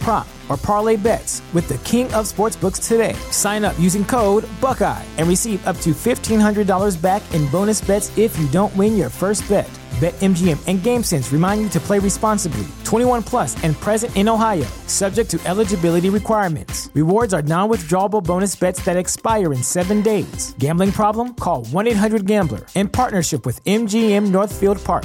prop, or parlay bets with the king of sportsbooks today. Sign up using code Buckeye and receive up to $1,500 back in bonus bets if you don't win your first bet. BetMGM and GameSense remind you to play responsibly, 21 plus and present in Ohio, subject to eligibility requirements. Rewards are non-withdrawable bonus bets that expire in 7 days. Gambling problem? Call 1-800-GAMBLER in partnership with MGM Northfield Park.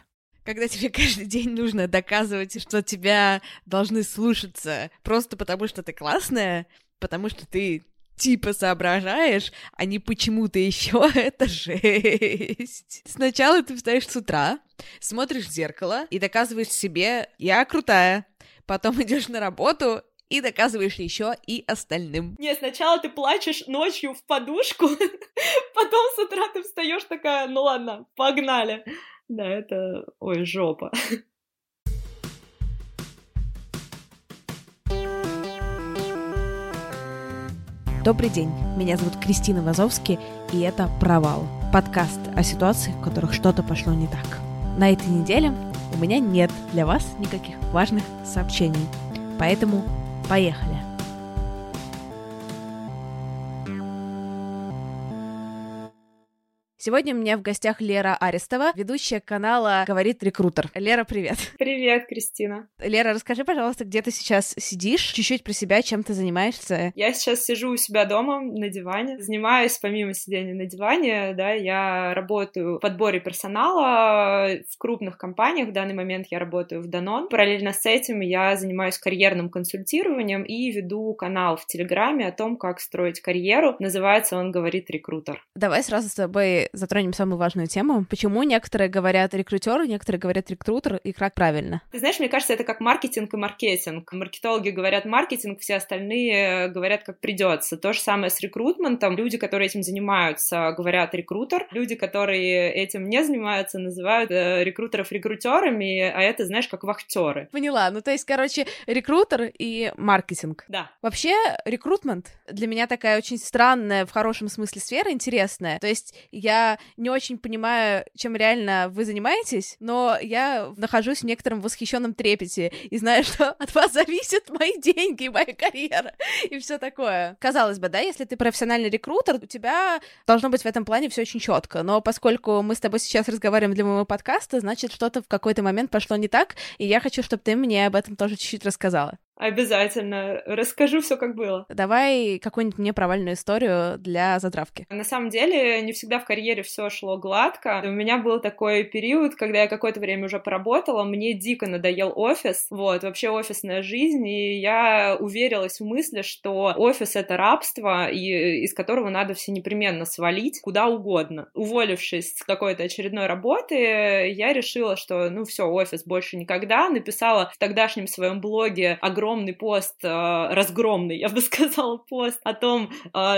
Когда тебе каждый день нужно доказывать, что тебя должны слушаться просто потому, что ты классная, потому что ты типа соображаешь, а не почему-то еще, это жесть. Сначала ты встаешь с утра, смотришь в зеркало и доказываешь себе «я крутая», потом идешь на работу и доказываешь еще и остальным. Не, сначала ты плачешь ночью в подушку, потом с утра ты встаешь такая «ну ладно, погнали». Да, это... Ой, жопа. Добрый день, меня зовут Кристина Вазовский, и это «Провал» — подкаст о ситуациях, в которых что-то пошло не так. На этой неделе у меня нет для вас никаких важных сообщений, поэтому поехали! Сегодня у меня в гостях Лера Аристова, ведущая канала «Говорит рекрутер». Лера, привет. Привет, Кристина. Лера, расскажи, пожалуйста, где ты сейчас сидишь, чуть-чуть про себя, чем ты занимаешься. Я сейчас сижу у себя дома на диване, занимаюсь помимо сидения на диване, да, я работаю в подборе персонала в крупных компаниях, в данный момент я работаю в Danone. Параллельно с этим я занимаюсь карьерным консультированием и веду канал в Телеграме о том, как строить карьеру, называется он «Говорит рекрутер». Давай сразу с тобой затронем самую важную тему. Почему некоторые говорят рекрутер, некоторые говорят рекрутер, и как правильно? Ты знаешь, мне кажется, это как маркетинг и маркетинг. Маркетологи говорят маркетинг, все остальные говорят как придется. То же самое с рекрутментом. Люди, которые этим занимаются, говорят рекрутер. Люди, которые этим не занимаются, называют рекрутеров рекрутерами, а это, знаешь, как вахтеры. Поняла. Ну, то есть, короче, рекрутер и маркетинг. Да. Вообще, рекрутмент для меня такая очень странная, в хорошем смысле, сфера, интересная. То есть, Я не очень понимаю, чем реально вы занимаетесь, но я нахожусь в некотором восхищенном трепете и знаю, что от вас зависят мои деньги, моя карьера и все такое. Казалось бы, да, если ты профессиональный рекрутер, у тебя должно быть в этом плане все очень четко. Но поскольку мы с тобой сейчас разговариваем для моего подкаста, значит, что-то в какой-то момент пошло не так, и я хочу, чтобы ты мне об этом тоже чуть-чуть рассказала. Обязательно. Расскажу все, как было. Давай какую-нибудь мне провальную историю для затравки. На самом деле, не всегда в карьере все шло гладко. У меня был такой период, когда я какое-то время уже поработала, мне дико надоел офис, вот, вообще офисная жизнь, и я уверилась в мысли, что офис — это рабство, и из которого надо все непременно свалить куда угодно. Уволившись с какой-то очередной работы, я решила, что, ну, все, офис больше никогда. Написала в тогдашнем своем блоге огромное огромный пост, разгромный, я бы сказала, пост о том,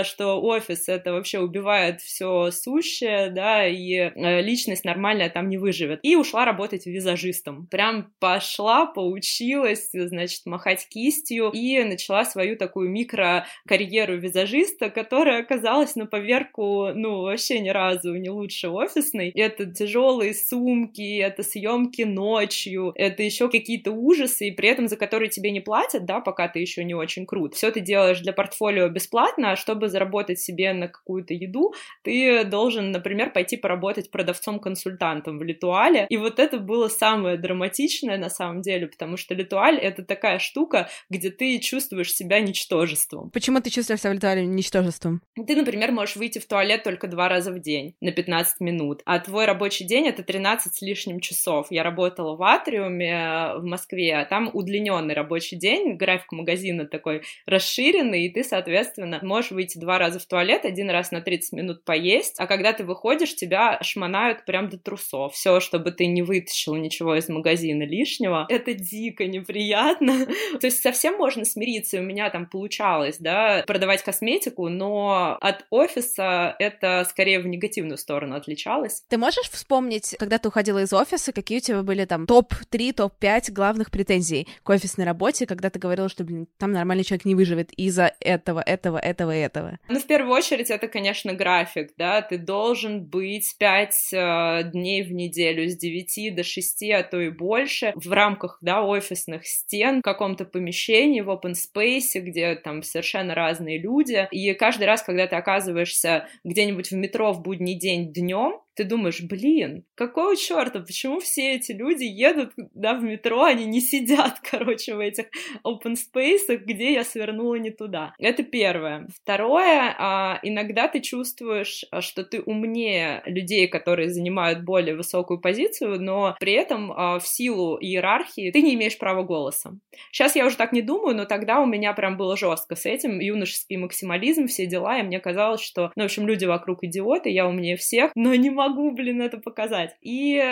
что офис — это вообще убивает все сущее, да, и личность нормальная там не выживет. И ушла работать визажистом. Прям пошла, поучилась, значит, махать кистью и начала свою такую микрокарьеру визажиста, которая оказалась на поверку, ну, вообще ни разу не лучше офисной. Это тяжелые сумки, это съемки ночью, это еще какие-то ужасы, и при этом за которые тебе не платят, да, пока ты еще не очень крут. Все ты делаешь для портфолио бесплатно, а чтобы заработать себе на какую-то еду, ты должен, например, пойти поработать продавцом-консультантом в L'Étual. И вот это было самое драматичное на самом деле, потому что L'Étual — это такая штука, где ты чувствуешь себя ничтожеством. Почему ты чувствуешь себя в L'Étual ничтожеством? Ты, например, можешь выйти в туалет только 2 раза в день на 15 минут, а твой рабочий день — это 13 с лишним часов. Я работала в Атриуме в Москве, а там удлиненный рабочий день, график магазина такой расширенный, и ты, соответственно, можешь выйти 2 раза в туалет, 1 раз на 30 минут поесть, а когда ты выходишь, тебя шмонают прям до трусов. Все, чтобы ты не вытащил ничего из магазина лишнего, это дико неприятно. То есть совсем можно смириться, у меня там получалось, да, продавать косметику, но от офиса это скорее в негативную сторону отличалось. Ты можешь вспомнить, когда ты уходила из офиса, какие у тебя были там топ-3, топ-5 главных претензий к офисной работе, когда ты говорила, что, блин, там нормальный человек не выживет из-за этого? Ну, в первую очередь, это, конечно, график, да, ты должен быть 5 дней в неделю с 9 до 6, а то и больше, в рамках, да, офисных стен, в каком-то помещении, в open space, где там совершенно разные люди, и каждый раз, когда ты оказываешься где-нибудь в метро в будний день днем, ты думаешь, блин, какого черта, почему все эти люди едут, да, в метро, они не сидят, короче, в этих open space, где я свернула не туда. Это первое. Второе, иногда ты чувствуешь, что ты умнее людей, которые занимают более высокую позицию, но при этом в силу иерархии ты не имеешь права голоса. Сейчас я уже так не думаю, но тогда у меня прям было жестко с этим, юношеский максимализм, все дела, и мне казалось, что, ну, в общем, люди вокруг идиоты, я умнее всех, но не могу, блин, это показать. И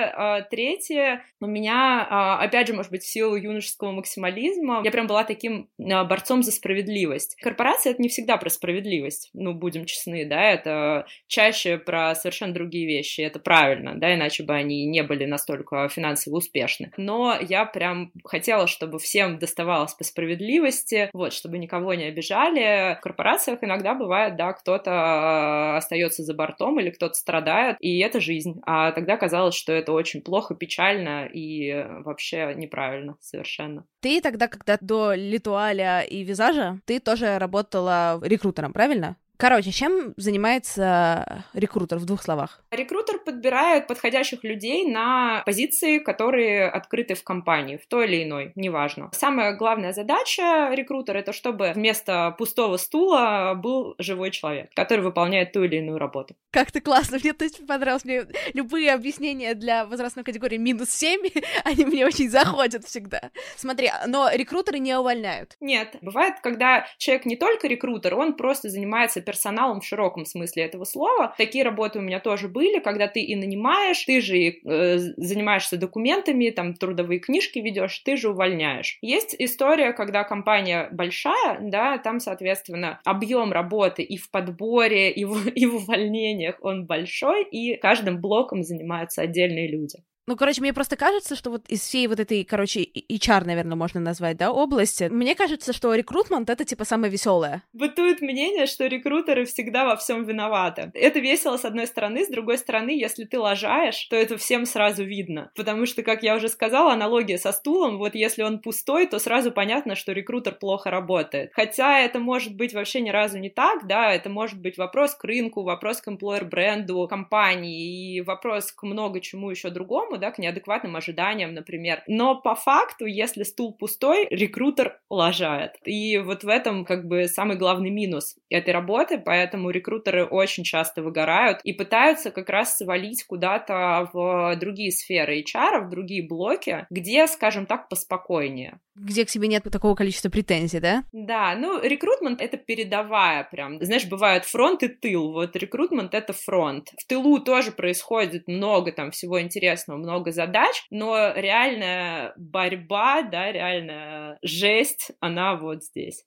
третье, у меня, опять же, может быть, в силу юношеского максимализма, я прям была таким борцом за справедливость. Корпорация — это не всегда про справедливость, ну, будем честны, да, это чаще про совершенно другие вещи, это правильно, да, иначе бы они не были настолько финансово успешны. Но я прям хотела, чтобы всем доставалось по справедливости, вот, чтобы никого не обижали. В корпорациях иногда бывает, да, кто-то остается за бортом или кто-то страдает, и это жизнь. А тогда казалось, что это очень плохо, печально и вообще неправильно совершенно. Ты тогда, когда до L'Étual и визажа, ты тоже работала рекрутером, правильно? Короче, чем занимается рекрутер в 2 словах? Рекрутер подбирает подходящих людей на позиции, которые открыты в компании, в той или иной, неважно. Самая главная задача рекрутера — это чтобы вместо пустого стула был живой человек, который выполняет ту или иную работу. Как ты классно, мне точно понравилось. Мне любые объяснения для возрастной категории -7, они мне очень заходят всегда. Смотри, но рекрутеры не увольняют. Нет, бывает, когда человек не только рекрутер, он просто занимается персоналом в широком смысле этого слова. Такие работы у меня тоже были, когда ты и нанимаешь, ты же и занимаешься документами, там, трудовые книжки ведешь, ты же увольняешь. Есть история, когда компания большая, да, там, соответственно, объем работы и в подборе, и в увольнениях он большой, и каждым блоком занимаются отдельные люди. Ну, короче, мне просто кажется, что вот из всей вот этой, короче, HR, наверное, можно назвать, да, области, мне кажется, что рекрутмент — это, типа, самое веселое. Бытует мнение, что рекрутеры всегда во всем виноваты. Это весело, с одной стороны, с другой стороны, если ты лажаешь, то это всем сразу видно, потому что, как я уже сказала, аналогия со стулом, вот если он пустой, то сразу понятно, что рекрутер плохо работает. Хотя это может быть вообще ни разу не так, да, это может быть вопрос к рынку, вопрос к employer-бренду компании и вопрос к много чему еще другому, да, к неадекватным ожиданиям, например. Но по факту, если стул пустой, рекрутер лажает. И вот в этом как бы самый главный минус этой работы, поэтому рекрутеры очень часто выгорают и пытаются как раз свалить куда-то в другие сферы HR, в другие блоки, где, скажем так, поспокойнее. Где к себе нет такого количества претензий, да? Да, ну, рекрутмент — это передовая прям. Знаешь, бывают фронт и тыл, вот рекрутмент — это фронт. В тылу тоже происходит много там всего интересного, много задач, но реальная борьба, да, реальная жесть, она вот здесь.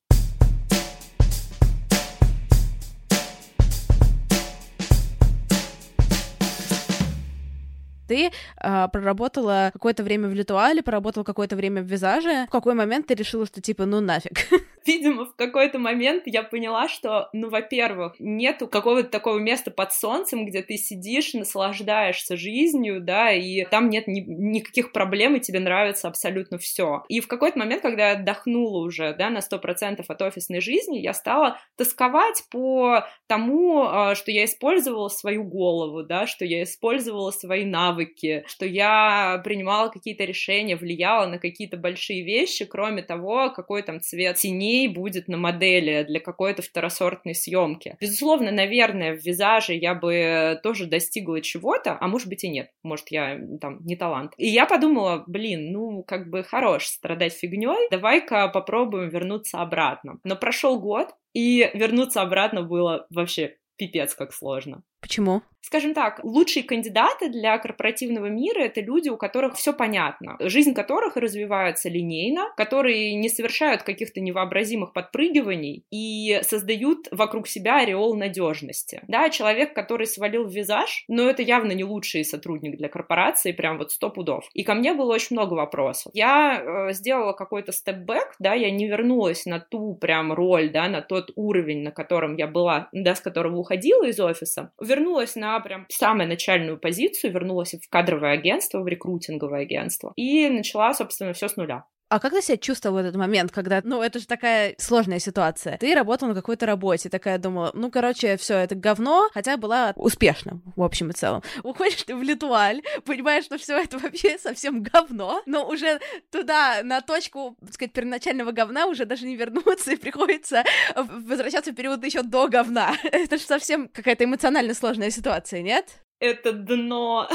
Ты проработала какое-то время в L'Étual, поработала какое-то время в Визаже. В какой момент ты решила, что типа, ну нафиг? Видимо, в какой-то момент я поняла, что, ну, во-первых, нету какого-то такого места под солнцем, где ты сидишь, наслаждаешься жизнью, да, и там нет никаких проблем, и тебе нравится абсолютно все. И в какой-то момент, когда я отдохнула уже, да, на 100% от офисной жизни, я стала тосковать по тому, что я использовала свою голову, да, что я использовала свои навыки, что я принимала какие-то решения, влияла на какие-то большие вещи, кроме того, какой там цвет теней будет на модели для какой-то второсортной съемки. Безусловно, наверное, в Визаже я бы тоже достигла чего-то, а может быть и нет, может я там не талант. И я подумала, блин, ну как бы хорош страдать фигней, давай-ка попробуем вернуться обратно. Но прошел год, и вернуться обратно было вообще пипец как сложно. Почему? Скажем так, лучшие кандидаты для корпоративного мира — это люди, у которых все понятно, жизнь которых развивается линейно, которые не совершают каких-то невообразимых подпрыгиваний и создают вокруг себя ореол надежности. Да, человек, который свалил в Визаж, но это явно не лучший сотрудник для корпорации, прям вот 100 пудов. И ко мне было очень много вопросов. Я сделала какой-то степбэк, да, я не вернулась на ту прям роль, да, на тот уровень, на котором я была, да, с которого уходила из офиса. Вернулась на прям самую начальную позицию, вернулась в кадровое агентство, в рекрутинговое агентство и начала, собственно, все с нуля. А как ты себя чувствовала в этот момент, когда, ну, это же такая сложная ситуация. Ты работала на какой-то работе, такая думала, ну, короче, все это говно, хотя была успешна, в общем и целом. Уходишь ты в L'Étual, понимаешь, что все это вообще совсем говно, но уже туда, на точку, так сказать, первоначального говна уже даже не вернуться, и приходится возвращаться в период еще до говна. Это же совсем какая-то эмоционально сложная ситуация, нет? Это дно...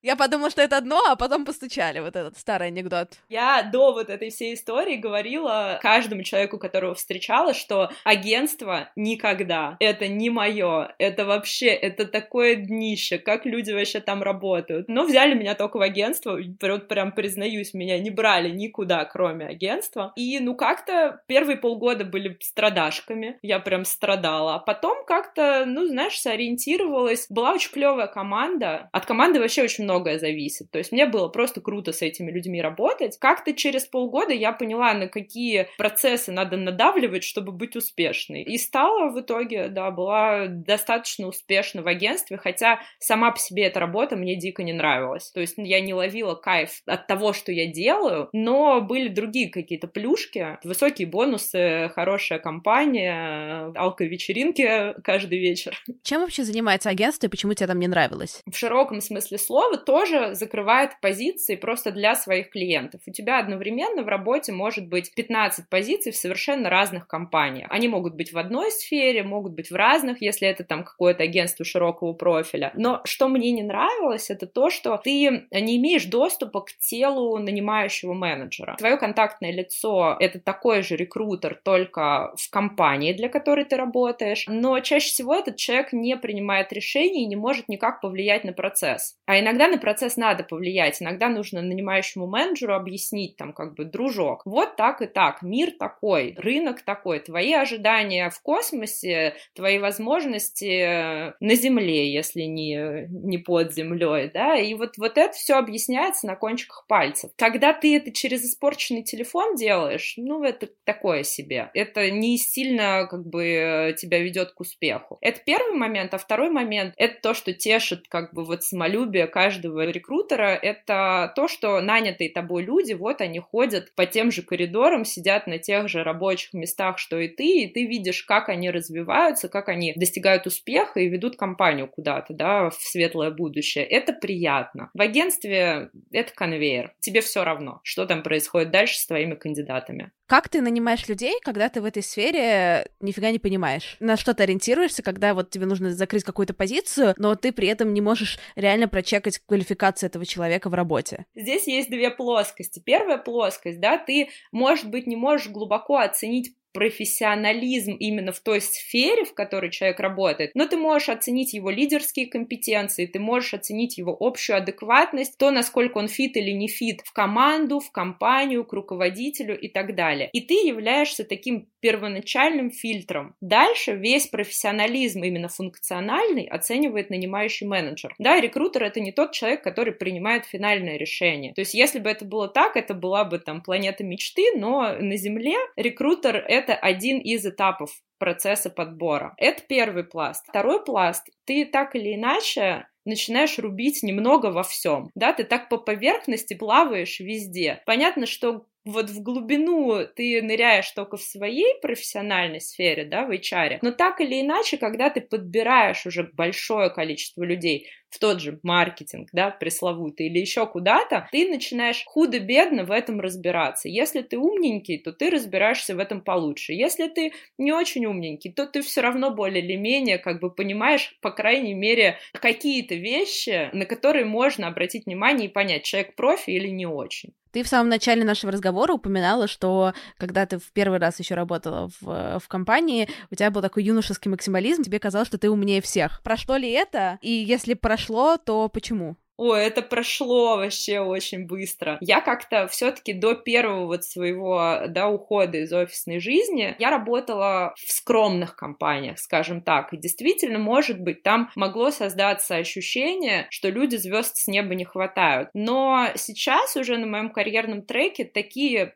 Я подумала, что это одно, а потом постучали, вот этот старый анекдот. Я до вот этой всей истории говорила каждому человеку, которого встречала, что агентство никогда, это не мое, это вообще, это такое днище, как люди вообще там работают. Но взяли меня только в агентство, прям признаюсь, меня не брали никуда, кроме агентства. И ну как-то первые полгода были страдашками, я прям страдала. А потом как-то, ну знаешь, сориентировалась. Была очень клевая команда, от команды вообще очень многое зависит. То есть мне было просто круто с этими людьми работать. Как-то через полгода я поняла, на какие процессы надо надавливать, чтобы быть успешной. И стала в итоге, да, была достаточно успешна в агентстве, хотя сама по себе эта работа мне дико не нравилась. То есть я не ловила кайф от того, что я делаю, но были другие какие-то плюшки, высокие бонусы, хорошая компания, алко-вечеринки каждый вечер. Чем вообще занимается агентство и почему тебе там не нравилось? В широком смысле слова тоже закрывает позиции просто для своих клиентов. У тебя одновременно в работе может быть 15 позиций в совершенно разных компаниях. Они могут быть в одной сфере, могут быть в разных, если это там какое-то агентство широкого профиля. Но что мне не нравилось, это то, что ты не имеешь доступа к телу нанимающего менеджера. Твое контактное лицо — это такой же рекрутер, только в компании, для которой ты работаешь. Но чаще всего этот человек не принимает решений и не может никак повлиять на процесс. А иногда на процесс надо повлиять, иногда нужно нанимающему менеджеру объяснить, там, как бы, дружок, вот так и так, мир такой, рынок такой, твои ожидания в космосе, твои возможности на земле, если не под землей, да, и вот это все объясняется на кончиках пальцев. Когда ты это через испорченный телефон делаешь, ну, это такое себе, это не сильно, как бы, тебя ведет к успеху. Это первый момент, а второй момент, это то, что тешит, как бы, вот самолюбие каждого рекрутера, это то, что нанятые тобой люди, вот они ходят по тем же коридорам, сидят на тех же рабочих местах, что и ты видишь, как они развиваются, как они достигают успеха и ведут компанию куда-то, да, в светлое будущее. Это приятно. В агентстве это конвейер. Тебе все равно, что там происходит дальше с твоими кандидатами. Как ты нанимаешь людей, когда ты в этой сфере нифига не понимаешь? На что ты ориентируешься, когда вот тебе нужно закрыть какую-то позицию, но ты при этом не можешь реально прочекать квалификацию этого человека в работе? Здесь есть две плоскости. Первая плоскость, да, ты, может быть, не можешь глубоко оценить профессионализм именно в той сфере, в которой человек работает, но ты можешь оценить его лидерские компетенции, ты можешь оценить его общую адекватность, то, насколько он фит или не фит в команду, в компанию, к руководителю и так далее. И ты являешься таким первоначальным фильтром. Дальше весь профессионализм, именно функциональный, оценивает нанимающий менеджер. Да, рекрутер — это не тот человек, который принимает финальное решение. То есть, если бы это было так, это была бы там планета мечты, но на Земле рекрутер — это один из этапов процесса подбора. Это первый пласт. Второй пласт. Ты так или иначе начинаешь рубить немного во всем. Да, ты так по поверхности плаваешь везде. Понятно, что вот в глубину ты ныряешь только в своей профессиональной сфере, да, в HR, но так или иначе, когда ты подбираешь уже большое количество людей в тот же маркетинг, да, пресловутый, или еще куда-то, ты начинаешь худо-бедно в этом разбираться. Если ты умненький, то ты разбираешься в этом получше. Если ты не очень умненький, то ты все равно более или менее как бы понимаешь, по крайней мере, какие-то вещи, на которые можно обратить внимание и понять, человек профи или не очень. Ты в самом начале нашего разговора упоминала, что когда ты в первый раз еще работала в компании, у тебя был такой юношеский максимализм, тебе казалось, что ты умнее всех. Прошло ли это? И если прошло, то почему? Ой, это прошло вообще очень быстро. Я как-то все-таки до первого вот своего, да, ухода из офисной жизни, я работала в скромных компаниях, скажем так. И действительно, может быть, там могло создаться ощущение, что люди звезд с неба не хватают. Но сейчас уже на моем карьерном треке такие,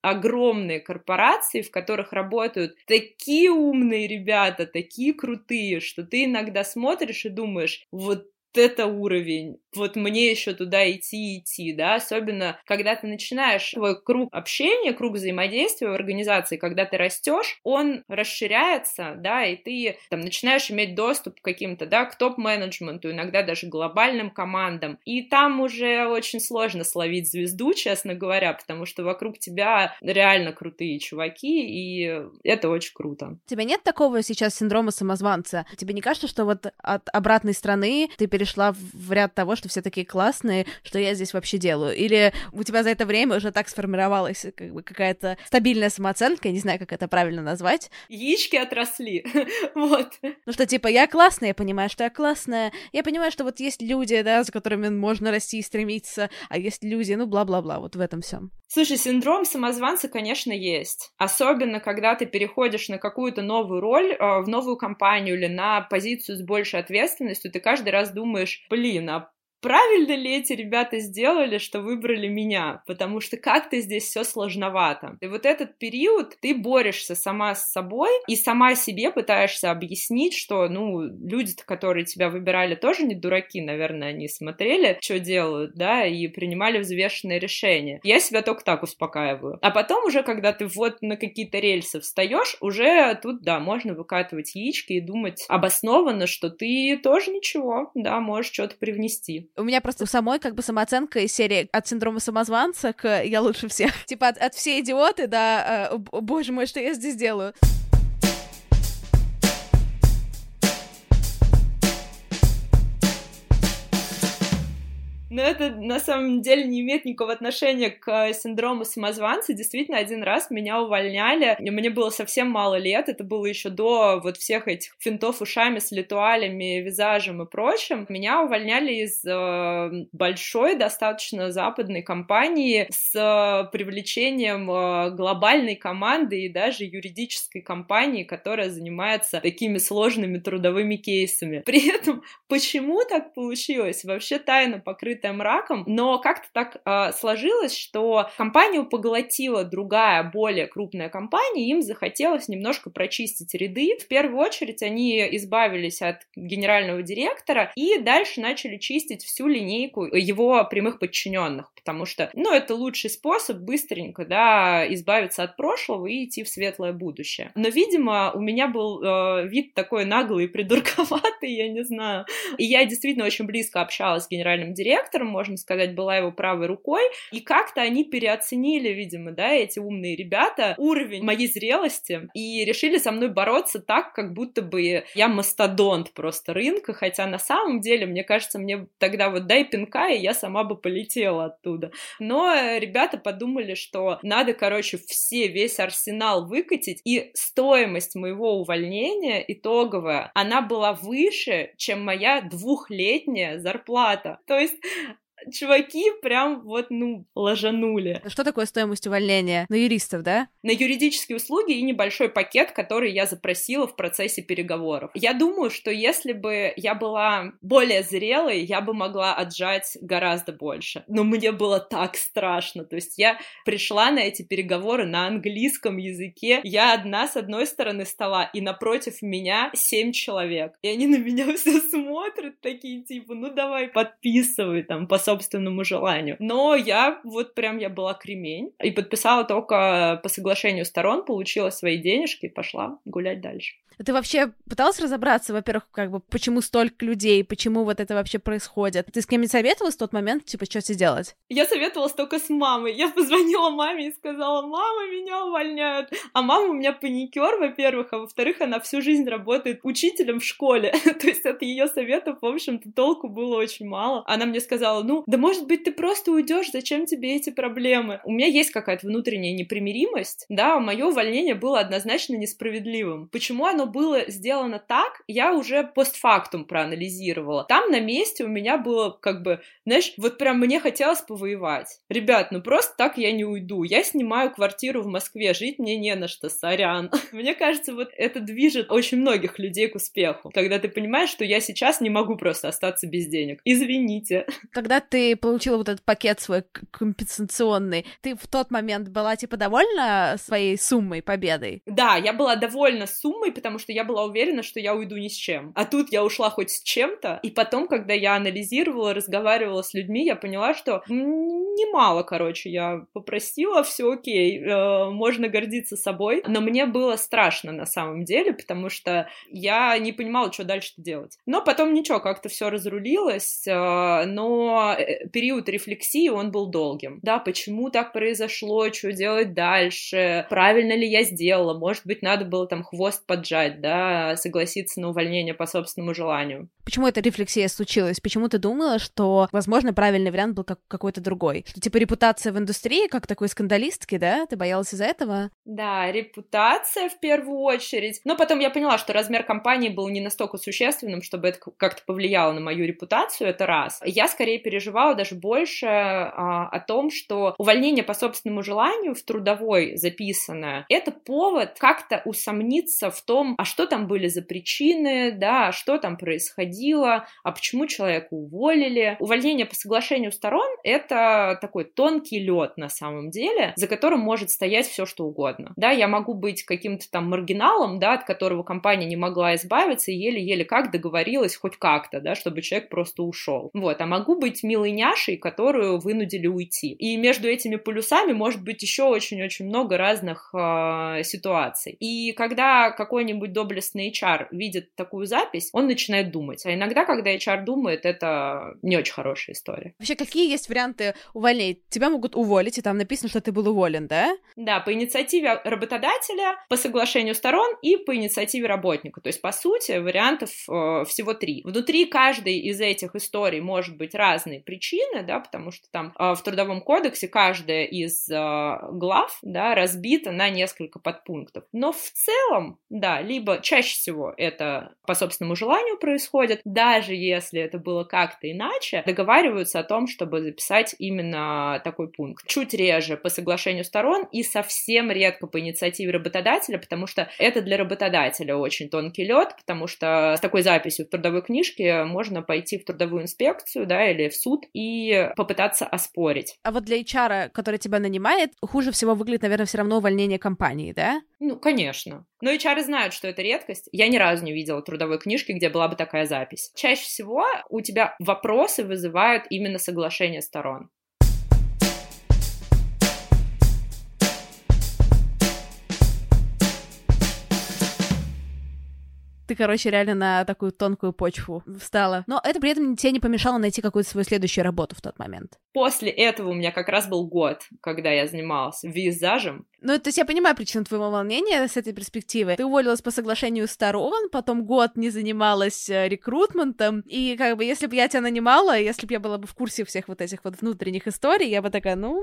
огромные корпорации, в которых работают такие умные ребята, такие крутые, что ты иногда смотришь и думаешь, вот это уровень, вот мне еще туда идти, да, особенно когда ты начинаешь свой круг общения, круг взаимодействия в организации, когда ты растешь, он расширяется, да, и ты там начинаешь иметь доступ к каким-то, да, к топ-менеджменту, иногда даже глобальным командам, и там уже очень сложно словить звезду, честно говоря, потому что вокруг тебя реально крутые чуваки, и это очень круто. У тебя нет такого сейчас синдрома самозванца? Тебе не кажется, что вот от обратной стороны ты перешла в ряд того, что все такие классные, что я здесь вообще делаю? Или у тебя за это время уже так сформировалась как бы какая-то стабильная самооценка, я не знаю, как это правильно назвать. Яички отросли, вот. Ну что, типа, я классная, я понимаю, что я классная, я понимаю, что вот есть люди, да, за которыми можно расти и стремиться, а есть люди, ну, бла-бла-бла, вот в этом всем. Слушай, синдром самозванца, конечно, есть. Особенно, когда ты переходишь на какую-то новую роль, в новую компанию или на позицию с большей ответственностью, ты каждый раз думаешь, а правильно ли эти ребята сделали, что выбрали меня? Потому что как-то здесь все сложновато. И вот этот период ты борешься сама с собой и сама себе пытаешься объяснить, что, ну, люди-то, которые тебя выбирали, тоже не дураки, наверное, они смотрели, что делают, да, и принимали взвешенные решения. Я себя только так успокаиваю. А потом уже, когда ты вот на какие-то рельсы встаешь, уже тут, да, можно выкатывать яички и думать обоснованно, что ты тоже ничего, да, можешь что-то привнести. У меня просто самой как бы самооценка из серии от синдрома самозванца к «я лучше всех». Типа от «все идиоты», да, «боже мой, что я здесь делаю». Но это на самом деле не имеет никакого отношения к синдрому самозванца. Действительно, один раз меня увольняли, и мне было совсем мало лет, это было еще до вот всех этих финтов ушами с литуалями, визажем и прочим. Меня увольняли из большой, достаточно западной компании с привлечением глобальной команды и даже юридической компании, которая занимается такими сложными трудовыми кейсами. При этом, почему так получилось? Вообще тайна покрыта мраком, но как-то так сложилось, что компанию поглотила другая, более крупная компания, им захотелось немножко прочистить ряды. В первую очередь они избавились от генерального директора и дальше начали чистить всю линейку его прямых подчиненных, потому что, ну, это лучший способ быстренько, да, избавиться от прошлого и идти в светлое будущее. Но, видимо, у меня был вид такой наглый, придурковатый, я не знаю, и я действительно очень близко общалась с генеральным директором, редактором, можно сказать, была его правой рукой, и как-то они переоценили, видимо, да, эти умные ребята, уровень моей зрелости, и решили со мной бороться так, как будто бы я мастодонт просто рынка, хотя на самом деле, мне кажется, мне тогда вот дай пинка, и я сама бы полетела оттуда. Но ребята подумали, что надо, короче, весь арсенал выкатить, и стоимость моего увольнения итоговая, она была выше, чем моя двухлетняя зарплата. То есть чуваки прям вот, ложанули. Что такое стоимость увольнения? На юристов, да? На юридические услуги и небольшой пакет, который я запросила в процессе переговоров. Я думаю, что если бы я была более зрелой, я бы могла отжать гораздо больше. Но мне было так страшно. То есть я пришла на эти переговоры на английском языке. Я одна с одной стороны стола, и напротив меня 7 человек. И они на меня все смотрят, такие типа, давай, подписывай там, по собственному желанию. Но я вот прям, я была кремень и подписала только по соглашению сторон, получила свои денежки и пошла гулять дальше. Ты вообще пыталась разобраться, во-первых, почему столько людей, почему вот это вообще происходит? Ты с кем-нибудь советовалась в тот момент, что тебе делать? Я советовалась только с мамой. Я позвонила маме и сказала: мама, меня увольняют. А мама у меня паникер, во-первых, а во-вторых, она всю жизнь работает учителем в школе. То есть от ее советов, в общем-то, толку было очень мало. Она мне сказала: да может быть, ты просто уйдешь, зачем тебе эти проблемы? У меня есть какая-то внутренняя непримиримость, да, мое увольнение было однозначно несправедливым. Почему оно было сделано так, я уже постфактум проанализировала. Там на месте у меня было вот прям мне хотелось повоевать. Ребят, просто так я не уйду. Я снимаю квартиру в Москве, жить мне не на что, сорян. Мне кажется, вот это движет очень многих людей к успеху, когда ты понимаешь, что я сейчас не могу просто остаться без денег. Извините. Когда ты получила вот этот пакет свой компенсационный, ты в тот момент была, довольна своей суммой, победой? Да, я была довольна суммой, потому что я была уверена, что я уйду ни с чем. А тут я ушла хоть с чем-то, и потом, когда я анализировала, разговаривала с людьми, я поняла, что немало, я попросила, все окей, можно гордиться собой, но мне было страшно на самом деле, потому что я не понимала, что дальше-то делать. Но потом ничего, как-то все разрулилось, но период рефлексии, он был долгим. Да, почему так произошло, что делать дальше, правильно ли я сделала, может быть, надо было хвост поджать, да, согласиться на увольнение по собственному желанию. Почему эта рефлексия случилась? Почему ты думала, что, возможно, правильный вариант был какой-то другой? Что, репутация в индустрии, как такой скандалистки, да? Ты боялась из-за этого? Да, репутация в первую очередь. Но потом я поняла, что размер компании был не настолько существенным, чтобы это как-то повлияло на мою репутацию, это раз. Я скорее переживала даже больше о том, что увольнение по собственному желанию в трудовой записанное, это повод как-то усомниться в том, а что там были за причины, да, что там происходило, а почему человека уволили. Увольнение по соглашению сторон — это такой тонкий лед на самом деле, за которым может стоять все что угодно. Да, я могу быть каким-то маргиналом, да, от которого компания не могла избавиться и еле-еле договорилась хоть как-то, да, чтобы человек просто ушел. А могу быть милой няшей, которую вынудили уйти. И между этими полюсами может быть еще очень-очень много разных ситуаций. И когда какой-нибудь доблестный HR видит такую запись, он начинает думать. А иногда, когда HR думает, это не очень хорошая история. Вообще, какие есть варианты увольнить? Тебя могут уволить, и там написано, что ты был уволен, да? Да, по инициативе работодателя, по соглашению сторон и по инициативе работника. То есть, по сути, вариантов всего 3. Внутри каждой из этих историй может быть разные причины, да, потому что там в Трудовом кодексе каждая из глав, да, разбита на несколько подпунктов. Но в целом, да, либо чаще всего это по собственному желанию происходит, даже если это было как-то иначе, договариваются о том, чтобы записать именно такой пункт. Чуть реже по соглашению сторон и совсем редко по инициативе работодателя, потому что это для работодателя очень тонкий лед, потому что с такой записью в трудовой книжке можно пойти в трудовую инспекцию, да, или в суд и попытаться оспорить. А вот для HR, который тебя нанимает, хуже всего выглядит, наверное, все равно увольнение компании, да? Конечно. Но HR знают, что это редкость. Я ни разу не видела трудовой книжки, где была бы такая запись. Чаще всего у тебя вопросы вызывают именно соглашение сторон. ты, короче, реально на такую тонкую почву встала. Но это при этом тебе не помешало найти какую-то свою следующую работу в тот момент. После этого у меня как раз был год, когда я занималась визажем. Ну, то есть я понимаю причину твоего волнения с этой перспективы. Ты уволилась по соглашению сторон, потом год не занималась рекрутментом, и как бы если бы я тебя нанимала, если бы я была бы в курсе всех вот этих вот внутренних историй, я бы такая, ну...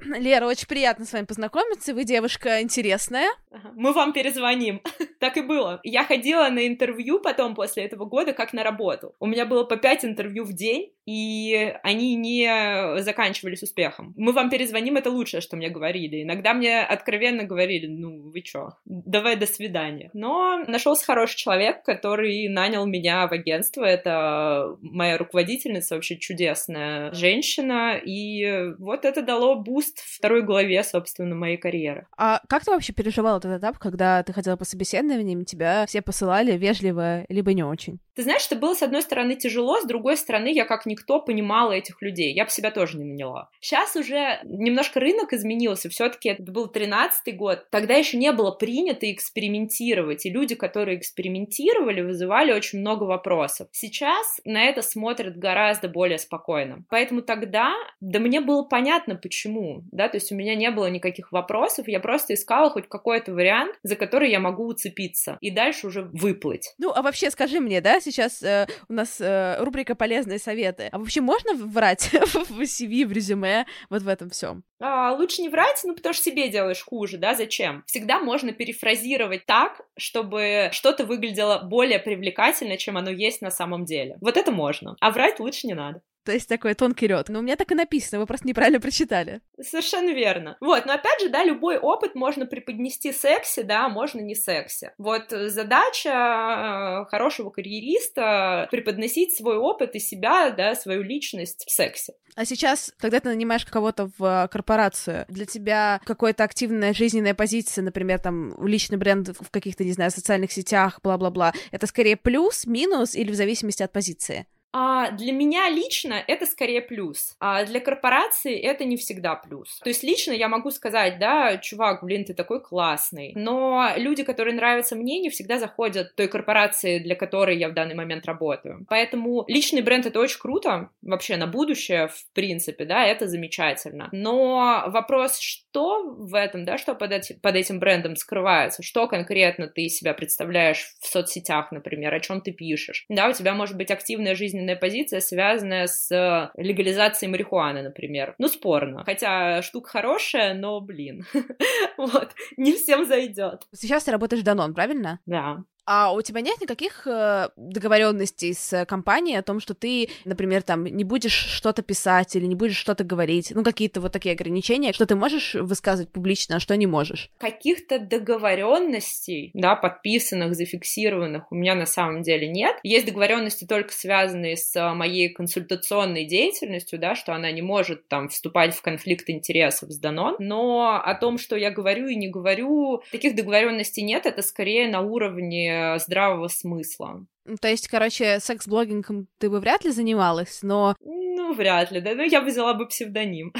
Лера, очень приятно с вами познакомиться, вы девушка интересная. Мы вам перезвоним. Так и было. Я ходила на интервью потом после этого года как на работу. У меня было по 5 интервью в день, и они не заканчивались успехом. Мы вам перезвоним, это лучшее, что мне говорили. Иногда мне откровенно говорили, ну, вы чё, давай до свидания. Но нашелся хороший человек, который нанял меня в агентство. Это моя руководительница, вообще чудесная женщина. И вот это дало буст второй главе, собственно, моей карьеры. А как ты вообще переживала этот этап, когда ты ходила по собеседованиям, тебя все посылали вежливо, либо не очень? Ты знаешь, это было, с одной стороны, тяжело, с другой стороны, я как никто понимала этих людей. Я бы себя тоже не наняла. Сейчас уже немножко рынок изменился. Все-таки это был 13-й год. Тогда еще не было принято экспериментировать. И люди, которые экспериментировали, вызывали очень много вопросов. Сейчас на это смотрят гораздо более спокойно. Поэтому тогда, да, мне было понятно, почему. Да, то есть у меня не было никаких вопросов. Я просто искала хоть какой-то вариант, за который я могу уцепиться. И дальше уже выплыть. Ну, а вообще скажи мне, да, сейчас у нас рубрика «Полезные советы». А вообще можно врать в CV, в резюме, вот в этом всем? Лучше не врать, ну, потому что себе делаешь хуже, да, зачем? Всегда можно перефразировать так, чтобы что-то выглядело более привлекательно, чем оно есть на самом деле. Вот это можно. А врать лучше не надо. То есть такой тонкий лед. Но у меня так и написано, вы просто неправильно прочитали. Совершенно верно. Вот, но опять же, да, любой опыт можно преподнести секси, да, можно не секси. Вот задача хорошего карьериста — преподносить свой опыт и себя, да, свою личность в сексе. А сейчас, когда ты нанимаешь кого-то в корпорацию, для тебя какая-то активная жизненная позиция, например, там, личный бренд в каких-то, не знаю, социальных сетях, бла-бла-бла, это скорее плюс, минус или в зависимости от позиции? Для меня лично это скорее плюс, а для корпорации это не всегда плюс. То есть лично я могу сказать, да, чувак, блин, ты такой классный, но люди, которые нравятся мне, не всегда заходят той корпорации, для которой я в данный момент работаю. Поэтому личный бренд — это очень круто, вообще на будущее, в принципе, да, это замечательно. Но вопрос, что в этом, да, что под этим брендом скрывается, что конкретно ты себя представляешь в соцсетях, например, о чем ты пишешь. Да, у тебя может быть активная жизненная позиция, связанная с легализацией марихуаны, например. Ну, спорно. Хотя штука хорошая, но, блин, вот, не всем зайдет. Сейчас ты работаешь в Danone, правильно? Да. А у тебя нет никаких договоренностей с компанией о том, что ты, например, там, не будешь что-то писать или не будешь что-то говорить? Ну, какие-то вот такие ограничения, что ты можешь высказывать публично, а что не можешь? Каких-то договоренностей, да, подписанных, зафиксированных у меня на самом деле нет. Есть договоренности, только связанные с моей консультационной деятельностью, да, что она не может там вступать в конфликт интересов с Danone. Но о том, что я говорю и не говорю, таких договоренностей нет, это скорее на уровне здравого смысла. То есть, короче, секс-блогингом ты бы вряд ли занималась, но... Ну, вряд ли, да, но я бы взяла бы псевдоним.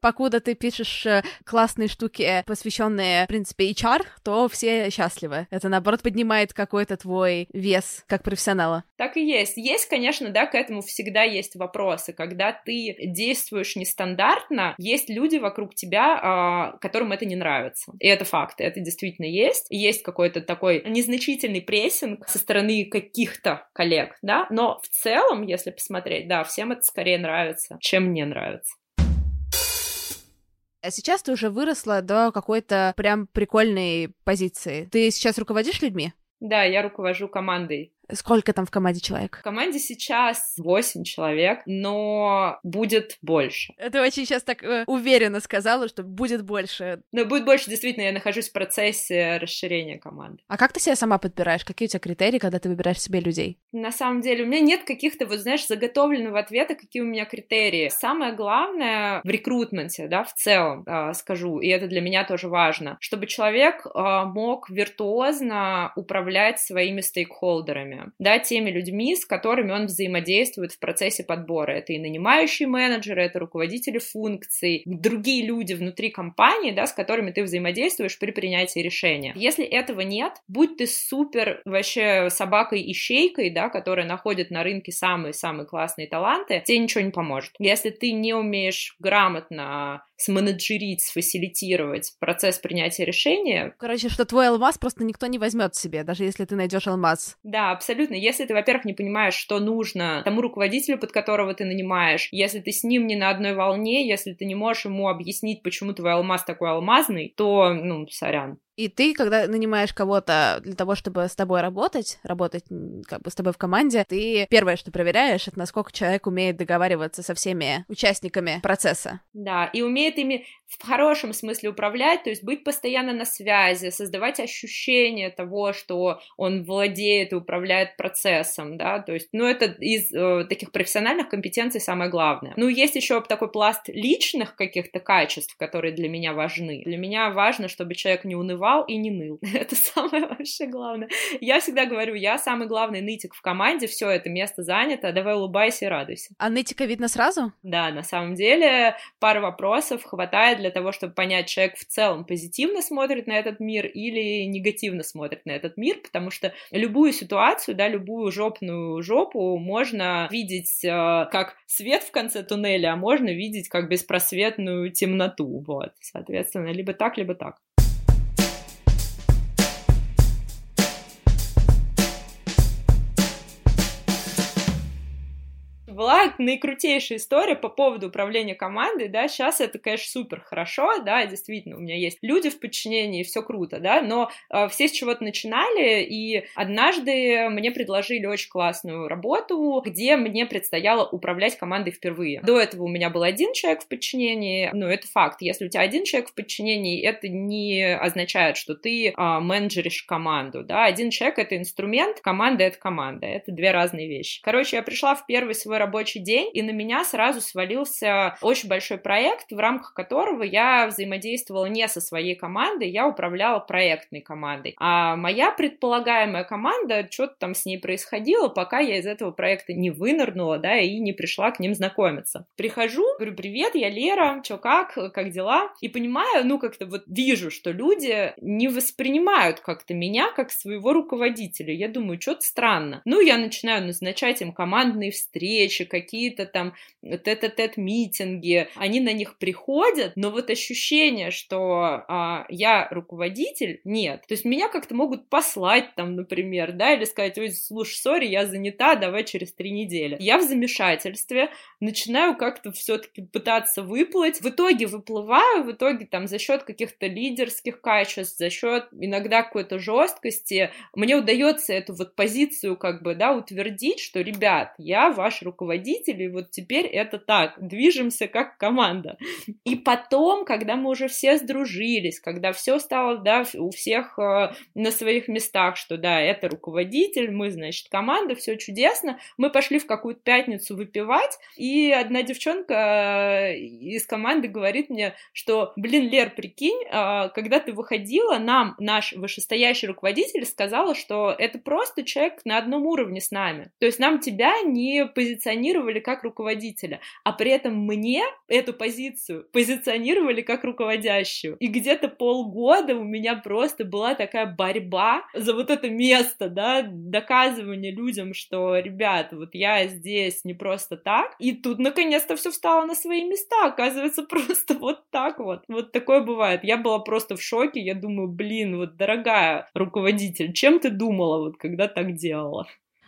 Покуда ты пишешь классные штуки, посвященные, в принципе, HR, то все счастливы. Это, наоборот, поднимает какой-то твой вес как профессионала. Так и есть. Есть, конечно, да, к этому всегда есть вопросы. Когда ты действуешь нестандартно, есть люди вокруг тебя, которым это не нравится. И это факт, это действительно есть. Есть какой-то такой незначительный прессинг со стороны каких-то коллег, да, но в целом, если посмотреть, да, всем это скорее нравится, чем не нравится. А сейчас ты уже выросла до какой-то прям прикольной позиции. Ты сейчас руководишь людьми? Да, я руковожу командой. Сколько там в команде человек? В команде сейчас 8 человек, но будет больше. Это очень сейчас так уверенно сказала, что будет больше. Но будет больше, действительно, я нахожусь в процессе расширения команды. А как ты себя сама подбираешь? Какие у тебя критерии, когда ты выбираешь себе людей? На самом деле, у меня нет каких-то, вот знаешь, заготовленного ответа, какие у меня критерии. Самое главное в рекрутменте, да, в целом, скажу, и это для меня тоже важно, чтобы человек мог виртуозно управлять своими стейкхолдерами. менеджерами, да, теми людьми, с которыми он взаимодействует в процессе подбора. Это и нанимающие менеджеры, это руководители функций, другие люди внутри компании, да, с которыми ты взаимодействуешь при принятии решения. Если этого нет, будь ты супер вообще собакой-ищейкой, да, которая находит на рынке самые-самые классные таланты, тебе ничего не поможет. Если ты не умеешь грамотно сменеджерить, сфасилитировать процесс принятия решения... Короче, что твой алмаз просто никто не возьмет себе, даже если ты найдешь алмаз. Да, абсолютно. Если ты, во-первых, не понимаешь, что нужно тому руководителю, под которого ты нанимаешь, если ты с ним не на одной волне, если ты не можешь ему объяснить, почему твой алмаз такой алмазный, то, ну, сорян. И ты, когда нанимаешь кого-то для того, чтобы с тобой работать как бы с тобой в команде, ты первое, что проверяешь, это насколько человек умеет договариваться со всеми участниками процесса. Да, и умеет ими в хорошем смысле управлять, то есть быть постоянно на связи, создавать ощущение того, что он владеет и управляет процессом, да, то есть, ну, это из таких профессиональных компетенций самое главное. Ну, есть еще такой пласт личных каких-то качеств, которые для меня важны. Для меня важно, чтобы человек не унывал и не ныл. Это самое вообще главное. Я всегда говорю, я самый главный нытик в команде, все это место занято, давай улыбайся и радуйся. А нытика видно сразу? Да, на самом деле пара вопросов хватает для того, чтобы понять, человек в целом позитивно смотрит на этот мир или негативно смотрит на этот мир, потому что любую ситуацию, да, любую жопную жопу можно видеть как свет в конце туннеля, а можно видеть как беспросветную темноту, вот, соответственно, либо так, либо так. Была наикрутейшая история по поводу управления командой, да, сейчас это, конечно, супер хорошо, да, действительно, у меня есть люди в подчинении, все круто, да, но все с чего-то начинали, и однажды мне предложили очень классную работу, где мне предстояло управлять командой впервые. До этого у меня был один человек в подчинении, ну, это факт, если у тебя один человек в подчинении, это не означает, что ты менеджеришь команду, да, один человек — это инструмент, команда, это две разные вещи. Короче, я пришла в первый свой рабочий день, и на меня сразу свалился очень большой проект, в рамках которого я взаимодействовала не со своей командой, я управляла проектной командой. А моя предполагаемая команда, что-то там с ней происходило, пока я из этого проекта не вынырнула, да, и не пришла к ним знакомиться. Прихожу, говорю, привет, я Лера, чё, как дела? И понимаю, ну, как-то вот вижу, что люди не воспринимают как-то меня как своего руководителя. Я думаю, что-то странно. Ну, я начинаю назначать им командные встречи, какие-то там тет-а-тет митинги, они на них приходят, но вот ощущение, что я руководитель, нет. То есть меня как-то могут послать там, например, да, или сказать, ой, слушай, сори, я занята, давай через 3 недели. Я в замешательстве, начинаю как-то все-таки пытаться выплыть, в итоге выплываю, в итоге там за счет каких-то лидерских качеств, за счет иногда какой-то жесткости, мне удается эту вот позицию как бы, да, утвердить, что, ребят, я ваш руководитель, и вот теперь это так, движемся как команда. И потом, когда мы уже все сдружились, когда все стало, да, у всех на своих местах, что да, это руководитель, мы, значит, команда, все чудесно, мы пошли в какую-то пятницу выпивать, и одна девчонка из команды говорит мне, что, блин, Лер, прикинь, когда ты выходила, нам наш вышестоящий руководитель сказала, что это просто человек на одном уровне с нами, то есть нам тебя не позиционировали как руководителя, а при этом мне эту позицию позиционировали как руководящую. И где-то полгода у меня просто была такая борьба за вот это место, да, доказывание людям, что, ребят, вот я здесь не просто так. И тут, наконец-то, все встало на свои места. Оказывается, просто вот так вот. Вот такое бывает. Я была просто в шоке. Я думаю, блин, вот, дорогая руководитель, чем ты думала, вот, когда так делала?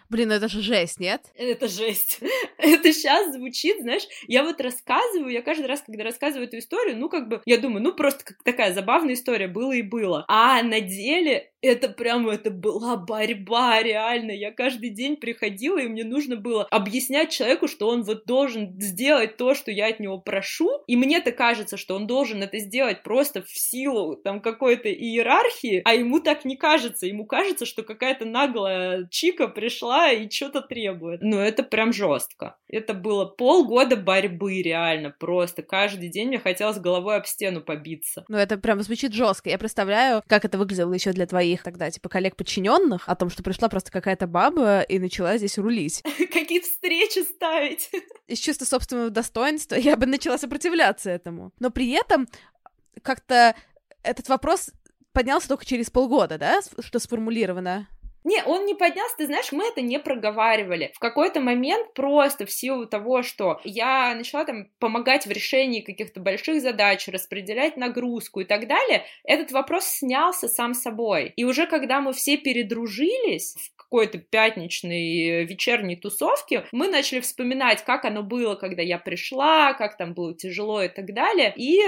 Блин, ну это же жесть, нет? Это жесть. Это сейчас звучит, знаешь, я вот рассказываю, я каждый раз, когда рассказываю эту историю, ну как бы, я думаю, ну просто как такая забавная история, было и было. А на деле это прямо, это была борьба реально. Я каждый день приходила, и мне нужно было объяснять человеку, что он вот должен сделать то, что я от него прошу, и мне-то кажется, что он должен это сделать просто в силу там какой-то иерархии, а ему так не кажется. Ему кажется, что какая-то наглая чика пришла и что-то требует. Ну, это прям жестко. Это было полгода борьбы, реально, просто. Каждый день мне хотелось головой об стену побиться. Ну, это прям звучит жестко. Я представляю, как это выглядело еще для твоих своих тогда, типа, коллег-подчиненных о том, что пришла просто какая-то баба и начала здесь рулить. Какие встречи ставить? Из чисто собственного достоинства я бы начала сопротивляться этому. Но при этом как-то этот вопрос поднялся только через полгода, да, что сформулировано? Не, он не поднялся, ты знаешь, мы это не проговаривали. В какой-то момент просто в силу того, что я начала там помогать в решении каких-то больших задач, распределять нагрузку и так далее, этот вопрос снялся сам собой. И уже когда мы все передружились в какой-то пятничной вечерней тусовке, мы начали вспоминать, как оно было, когда я пришла, как там было тяжело и так далее. И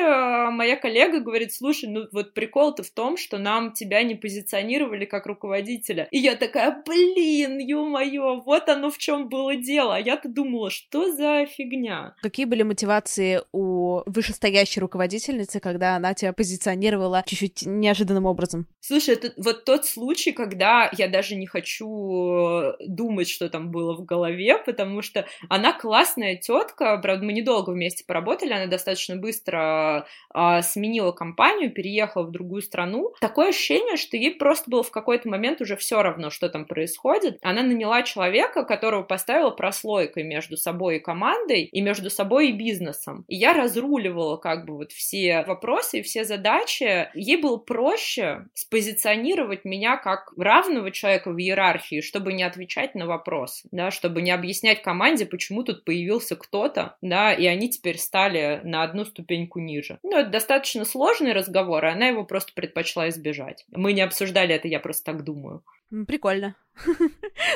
моя коллега говорит, слушай, ну вот прикол-то в том, что нам тебя не позиционировали как руководителя. И я такая, блин, ё-моё, вот оно в чем было дело. А я-то думала, что за фигня? Какие были мотивации у вышестоящей руководительницы, когда она тебя позиционировала чуть-чуть неожиданным образом? Слушай, это вот тот случай, когда я даже не хочу думать, что там было в голове, потому что она классная тетка, правда, мы недолго вместе поработали, она достаточно быстро сменила компанию, переехала в другую страну. Такое ощущение, что ей просто было в какой-то момент уже все равно, что там происходит. Она наняла человека, которого поставила прослойкой между собой и командой, и между собой и бизнесом. И я разруливала как бы вот все вопросы и все задачи. Ей было проще спозиционировать меня как равного человека в иерархии, чтобы не отвечать на вопросы, да, чтобы не объяснять команде, почему тут появился кто-то, да, и они теперь стали на одну ступеньку ниже. Ну, это достаточно сложный разговор, и она его просто предпочла избежать. Мы не обсуждали это, я просто так думаю. Прикольно.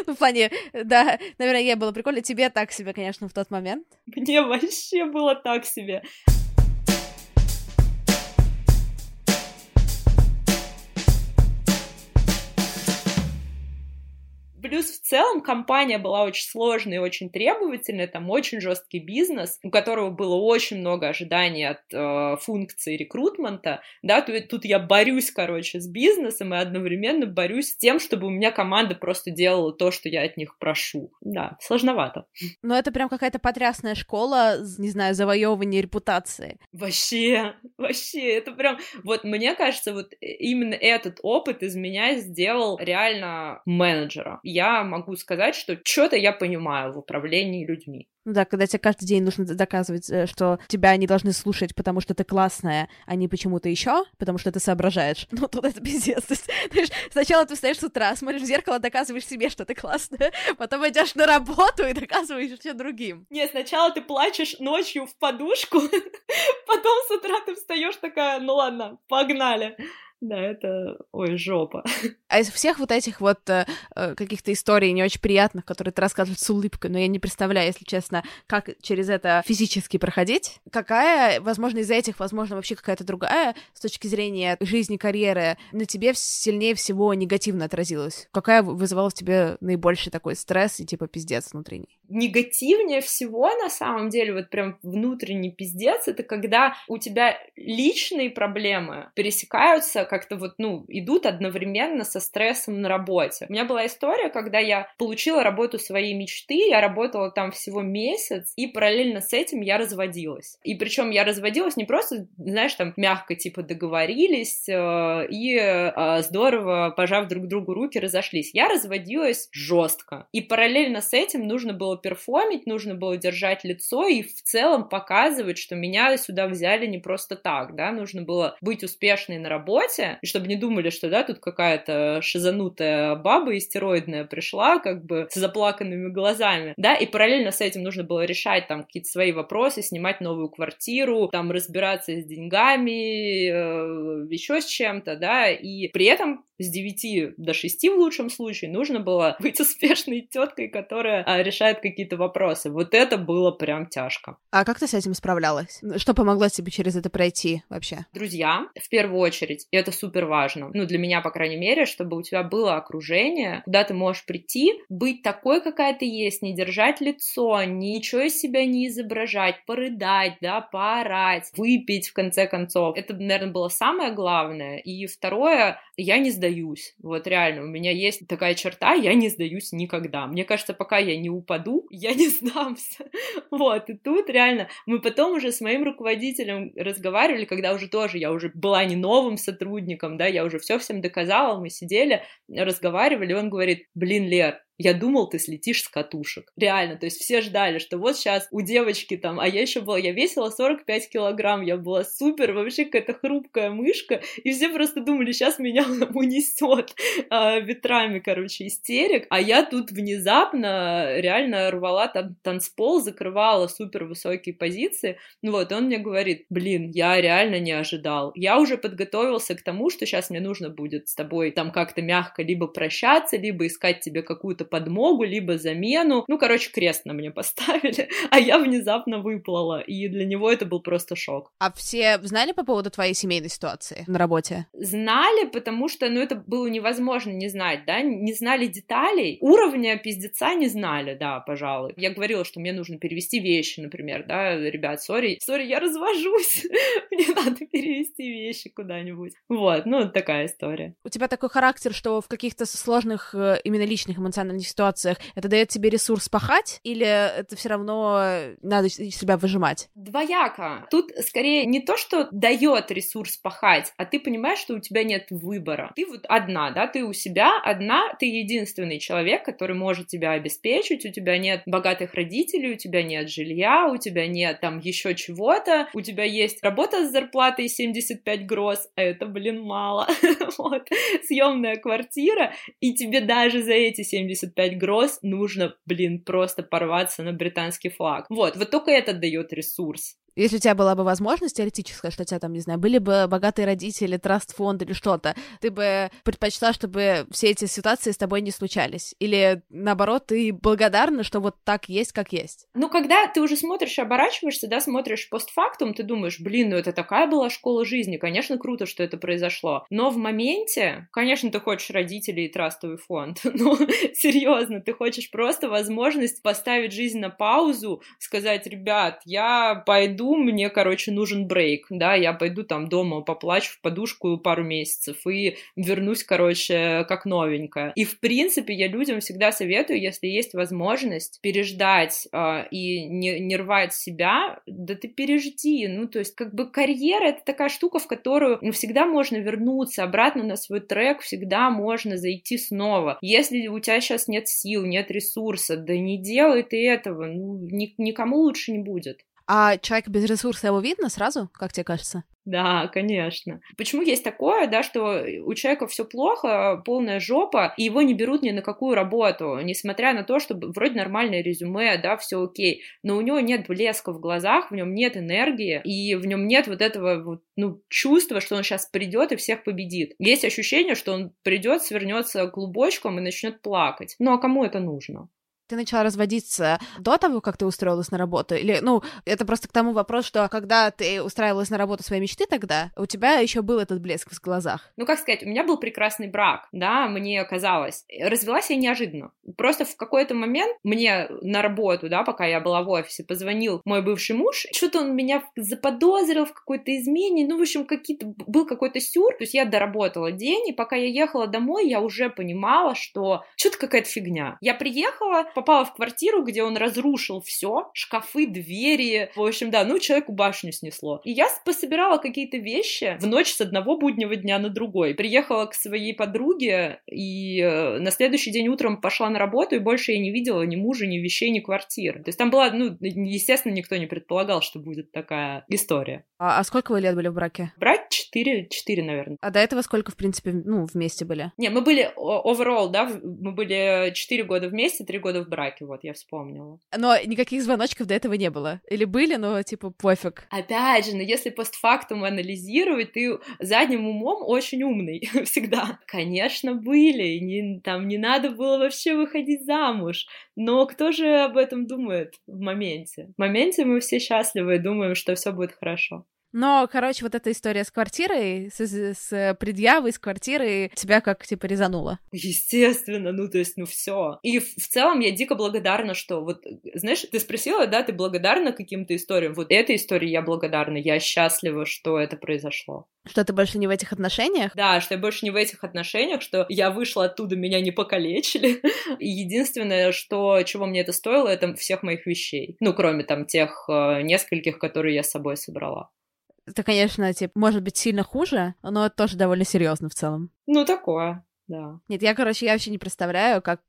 В плане, да, наверное, ей было прикольно. Тебе так себе, конечно, в тот момент. Мне вообще было так себе. Плюс в целом компания была очень сложная и очень требовательная, там очень жесткий бизнес, у которого было очень много ожиданий от функции рекрутмента, да, тут я борюсь, короче, с бизнесом и одновременно борюсь с тем, чтобы у меня команда просто делала то, что я от них прошу, да, сложновато. Но это прям какая-то потрясная школа, не знаю, завоевывания репутации. Вообще, это прям, вот мне кажется, вот именно этот опыт из меня сделал реально менеджера. Я могу сказать, что что-то я понимаю в управлении людьми. Ну да, когда тебе каждый день нужно доказывать, что тебя они должны слушать, потому что ты классная, а не почему-то еще, потому что ты соображаешь. Ну, тут это пиздец. Знаешь, сначала ты встаешь с утра, смотришь в зеркало, доказываешь себе, что ты классная, потом идешь на работу и доказываешь все другим. Нет, сначала ты плачешь ночью в подушку, потом с утра ты встаешь такая, ну ладно, погнали. Да, это... Ой, жопа. А из всех вот этих вот каких-то историй не очень приятных, которые ты рассказываешь с улыбкой, но я не представляю, если честно, как через это физически проходить, какая, возможно, из этих, возможно, вообще какая-то другая с точки зрения жизни, карьеры на тебе сильнее всего негативно отразилась? Какая вызывала в тебе наибольший такой стресс и типа пиздец внутренний? Негативнее всего, на самом деле, вот прям внутренний пиздец, это когда у тебя личные проблемы пересекаются как-то вот, ну, идут одновременно со стрессом на работе. У меня была история, когда я получила работу своей мечты, я работала там всего месяц, и параллельно с этим я разводилась. И причем я разводилась не просто, знаешь, там, мягко, типа, договорились и здорово, пожав друг другу руки, разошлись. Я разводилась жестко. И параллельно с этим нужно было перформить, нужно было держать лицо и в целом показывать, что меня сюда взяли не просто так, да, нужно было быть успешной на работе, и чтобы не думали, что, да, тут какая-то шизанутая баба истероидная пришла, как бы, с заплаканными глазами, да, и параллельно с этим нужно было решать, там, какие-то свои вопросы, снимать новую квартиру, там, разбираться с деньгами, еще с чем-то, да, и при этом с 9 до 6 в лучшем случае нужно было быть успешной теткой, которая решает какие-то вопросы. Вот это было прям тяжко. А как ты с этим справлялась? Что помогло тебе через это пройти вообще? Друзья, в первую очередь, и это супер важно. Ну, для меня, по крайней мере, чтобы у тебя было окружение, куда ты можешь прийти, быть такой, какая ты есть, не держать лицо, ничего из себя не изображать, порыдать, да, поорать, выпить, в конце концов. Это, наверное, было самое главное. И второе, я не сдаюсь. Вот реально, у меня есть такая черта, я не сдаюсь никогда. Мне кажется, пока я не упаду, я не сдамся. Вот, и тут реально мы потом уже с моим руководителем разговаривали, когда уже тоже я уже была не новым сотрудником, да, я уже все всем доказала, мы сидели, разговаривали, и он говорит: блин, Лер, я думал, ты слетишь с катушек. Реально, то есть все ждали, что вот сейчас у девочки там, а я еще была, я весила 45 килограмм, я была супер, вообще какая-то хрупкая мышка, и все просто думали, сейчас меня унесет ветрами, короче, истерик, а я тут внезапно реально рвала там танцпол, закрывала супер высокие позиции, вот, и он мне говорит: блин, я реально не ожидал, я уже подготовился к тому, что сейчас мне нужно будет с тобой там как-то мягко либо прощаться, либо искать тебе какую-то подмогу, либо замену. Ну, короче, крест на мне поставили, а я внезапно выплыла, и для него это был просто шок. А все знали по поводу твоей семейной ситуации на работе? Знали, потому что, ну, это было невозможно не знать, да, не знали деталей, уровня пиздеца не знали, да, пожалуй. Я говорила, что мне нужно перевести вещи, например, да, ребят, сори, я развожусь, мне надо перевести вещи куда-нибудь. Вот, ну, такая история. У тебя такой характер, что в каких-то сложных именно личных эмоциональных ситуациях это дает тебе ресурс пахать, или это все равно надо себя выжимать? Двояко. Тут скорее не то, что дает ресурс пахать, а ты понимаешь, что у тебя нет выбора. Ты вот одна, да, ты у себя одна, ты единственный человек, который может тебя обеспечить, у тебя нет богатых родителей, у тебя нет жилья, у тебя нет там еще чего-то, у тебя есть работа с зарплатой 75 гроз, а это, блин, мало, вот, съемная квартира, и тебе даже за эти 75 гроз нужно, блин, просто порваться на британский флаг. Вот только это дает ресурс. Если у тебя была бы возможность теоретическая, что у тебя там, не знаю, были бы богатые родители, траст-фонд или что-то, ты бы предпочла, чтобы все эти ситуации с тобой не случались? Или, наоборот, ты благодарна, что вот так есть, как есть? Ну, когда ты уже смотришь, оборачиваешься, да, смотришь постфактум, ты думаешь: блин, ну это такая была школа жизни, конечно, круто, что это произошло. Но в моменте, конечно, ты хочешь родителей и трастовый фонд, но серьезно, ты хочешь просто возможность поставить жизнь на паузу, сказать: ребят, я пойду, мне, короче, нужен брейк, да, я пойду там дома поплачу в подушку пару месяцев и вернусь, короче, как новенькая. И, в принципе, я людям всегда советую, если есть возможность переждать и не рвать себя, да ты пережди, ну, то есть, как бы карьера — это такая штука, в которую, ну, всегда можно вернуться обратно на свой трек, всегда можно зайти снова. Если у тебя сейчас нет сил, нет ресурса, да не делай ты этого, ну, никому лучше не будет. А человек без ресурса, его видно сразу, как тебе кажется? Да, конечно. Почему есть такое, да, что у человека все плохо, полная жопа, и его не берут ни на какую работу, несмотря на то, что вроде нормальное резюме, да, все окей, но у него нет блеска в глазах, в нем нет энергии, и в нем нет вот этого вот, ну, чувства, что он сейчас придет и всех победит. Есть ощущение, что он придет, свернется клубочком и начнет плакать. Ну а кому это нужно? Ты начала разводиться до того, как ты устроилась на работу? Или, ну, это просто к тому вопрос, что когда ты устраивалась на работу своей мечты тогда, у тебя еще был этот блеск в глазах. Ну, как сказать, у меня был прекрасный брак, да, мне казалось. Развелась я неожиданно. Просто в какой-то момент мне на работу, да, пока я была в офисе, позвонил мой бывший муж, что-то он меня заподозрил в какой-то измене, ну, в общем, был какой-то сюр, то есть я доработала день, и пока я ехала домой, я уже понимала, что что-то какая-то фигня. Я приехала, попала в квартиру, где он разрушил все, шкафы, двери, в общем, да, ну, человеку башню снесло. И я пособирала какие-то вещи в ночь с одного буднего дня на другой. Приехала к своей подруге, и на следующий день утром пошла на работу, и больше я не видела ни мужа, ни вещей, ни квартиры. То есть там была, ну, естественно, никто не предполагал, что будет такая история. А сколько вы лет были в браке? В браке 4, наверное. А до этого сколько, в принципе, ну, вместе были? Не, мы были overall, да, мы были 4 года вместе, 3 года в браке, вот, я вспомнила. Но никаких звоночков до этого не было? Или были, но типа пофиг? Опять же, но если постфактум анализировать, ты задним умом очень умный всегда. Конечно, были, там не надо было вообще выходить замуж, но кто же об этом думает в моменте? В моменте мы все счастливы и думаем, что все будет хорошо. Но, короче, вот эта история с квартирой, с предъявой, с квартирой тебя как, типа, резануло? Естественно, ну, то есть, ну, все. И в целом я дико благодарна, что вот, знаешь, ты спросила, да, ты благодарна каким-то историям? Вот этой истории я благодарна, я счастлива, что это произошло. Что ты больше не в этих отношениях? Да, что я больше не в этих отношениях, что я вышла оттуда, меня не покалечили. Единственное, что, чего мне это стоило, это всех моих вещей. Ну, кроме, там, тех нескольких, которые я с собой собрала. Это, конечно, типа, может быть сильно хуже, но это тоже довольно серьезно в целом. Ну, такое. Да. Нет, я вообще не представляю, как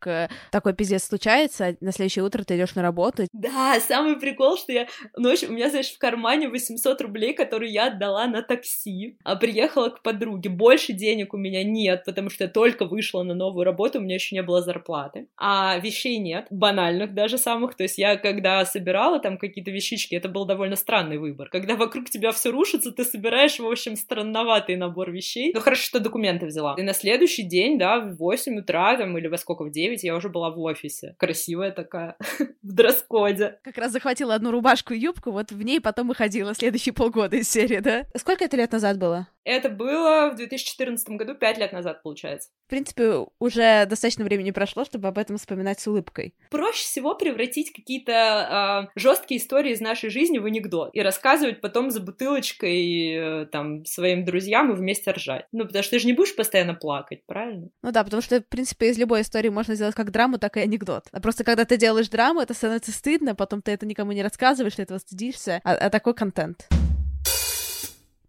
такой пиздец случается, на следующее утро ты идешь на работу. Да, самый прикол, что я ночью, у меня, знаешь, в кармане 800 рублей, которые я отдала на такси, а приехала к подруге. Больше денег у меня нет, потому что я только вышла на новую работу, у меня еще не было зарплаты, а вещей нет, банальных даже самых, то есть я, когда собирала там какие-то вещички, это был довольно странный выбор. Когда вокруг тебя все рушится, ты собираешь, в общем, странноватый набор вещей. Но хорошо, что документы взяла. И на следующий день, да, в 8 утра, там, или во сколько, в 9, я уже была в офисе. Красивая такая, в дресс-коде. Как раз захватила одну рубашку и юбку, вот в ней потом и ходила следующие полгода из серии, да? Сколько это лет назад было? Это было в 2014 году, 5 лет назад, получается. В принципе, уже достаточно времени прошло, чтобы об этом вспоминать с улыбкой. Проще всего превратить какие-то жесткие истории из нашей жизни в анекдот и рассказывать потом за бутылочкой там своим друзьям и вместе ржать. Ну, потому что ты же не будешь постоянно плакать, правильно? Ну да, потому что, в принципе, из любой истории можно сделать как драму, так и анекдот. А просто когда ты делаешь драму, это становится стыдно, потом ты это никому не рассказываешь, ты этого стыдишься, а такой контент.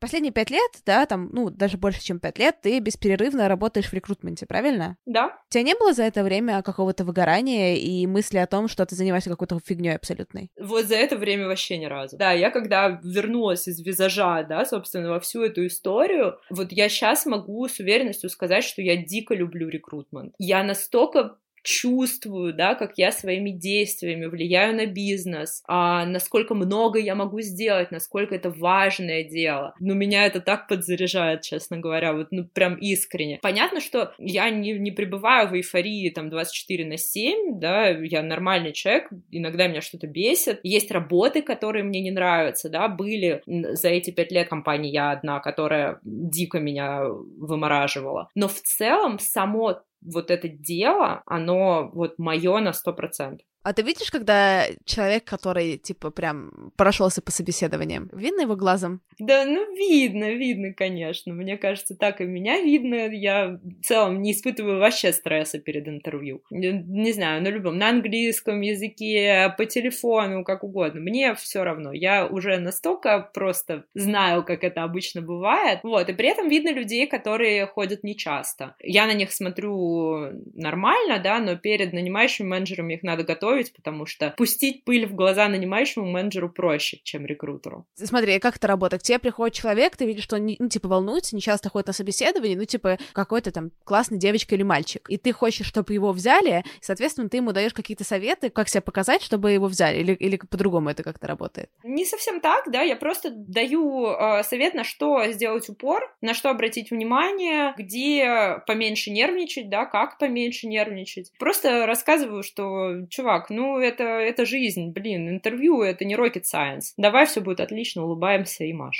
Последние 5 лет, да, там, ну, даже больше, чем 5 лет, ты бесперерывно работаешь в рекрутменте, правильно? Да. У тебя не было за это время какого-то выгорания и мысли о том, что ты занимаешься какой-то фигнёй абсолютной? Вот за это время вообще ни разу. Да, я когда вернулась из визажа, да, собственно, во всю эту историю, вот я сейчас могу с уверенностью сказать, что я дико люблю рекрутмент. Я настолько чувствую, да, как я своими действиями влияю на бизнес, а насколько много я могу сделать, насколько это важное дело. Но меня это так подзаряжает, честно говоря, вот, ну, прям искренне. Понятно, что я не пребываю в эйфории, там, 24/7, да, я нормальный человек, иногда меня что-то бесит. Есть работы, которые мне не нравятся, да, были за эти 5 лет компании я одна, которая дико меня вымораживала. Но в целом само вот это дело, оно вот мое на 100%. А ты видишь, когда человек, который, типа, прям прошелся по собеседованиям, видно его глазом? Да, ну, видно, конечно. Мне кажется, так и меня видно. Я в целом не испытываю вообще стресса перед интервью. Не знаю, на любом, на английском языке, по телефону, как угодно. Мне все равно. Я уже настолько просто знаю, как это обычно бывает. Вот, и при этом видно людей, которые ходят нечасто. Я на них смотрю нормально, да, но перед нанимающими менеджерами их надо готовить, потому что пустить пыль в глаза нанимающему менеджеру проще, чем рекрутеру. Смотри, как это работает? К тебе приходит человек, ты видишь, что он, ну, типа, волнуется, не часто ходит на собеседование, ну, типа, какой-то там классный девочка или мальчик, и ты хочешь, чтобы его взяли, и, соответственно, ты ему даешь какие-то советы, как себя показать, чтобы его взяли, или по-другому это как-то работает? Не совсем так, да, я просто даю совет, на что сделать упор, на что обратить внимание, где поменьше нервничать, да, как поменьше нервничать. Просто рассказываю, что, чувак, ну, это жизнь, блин, интервью, это не rocket science. Давай, все будет отлично, улыбаемся и машем.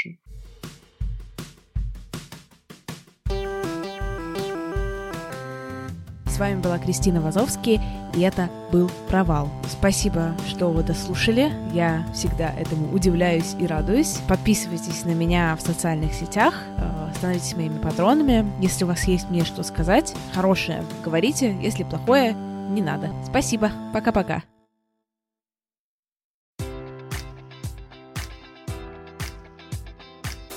С вами была Кристина Вазовский, и это был «Провал». Спасибо, что вы дослушали. Я всегда этому удивляюсь и радуюсь. Подписывайтесь на меня в социальных сетях, становитесь моими патронами. Если у вас есть мне что сказать, хорошее говорите, если плохое – не надо. Спасибо. Пока-пока.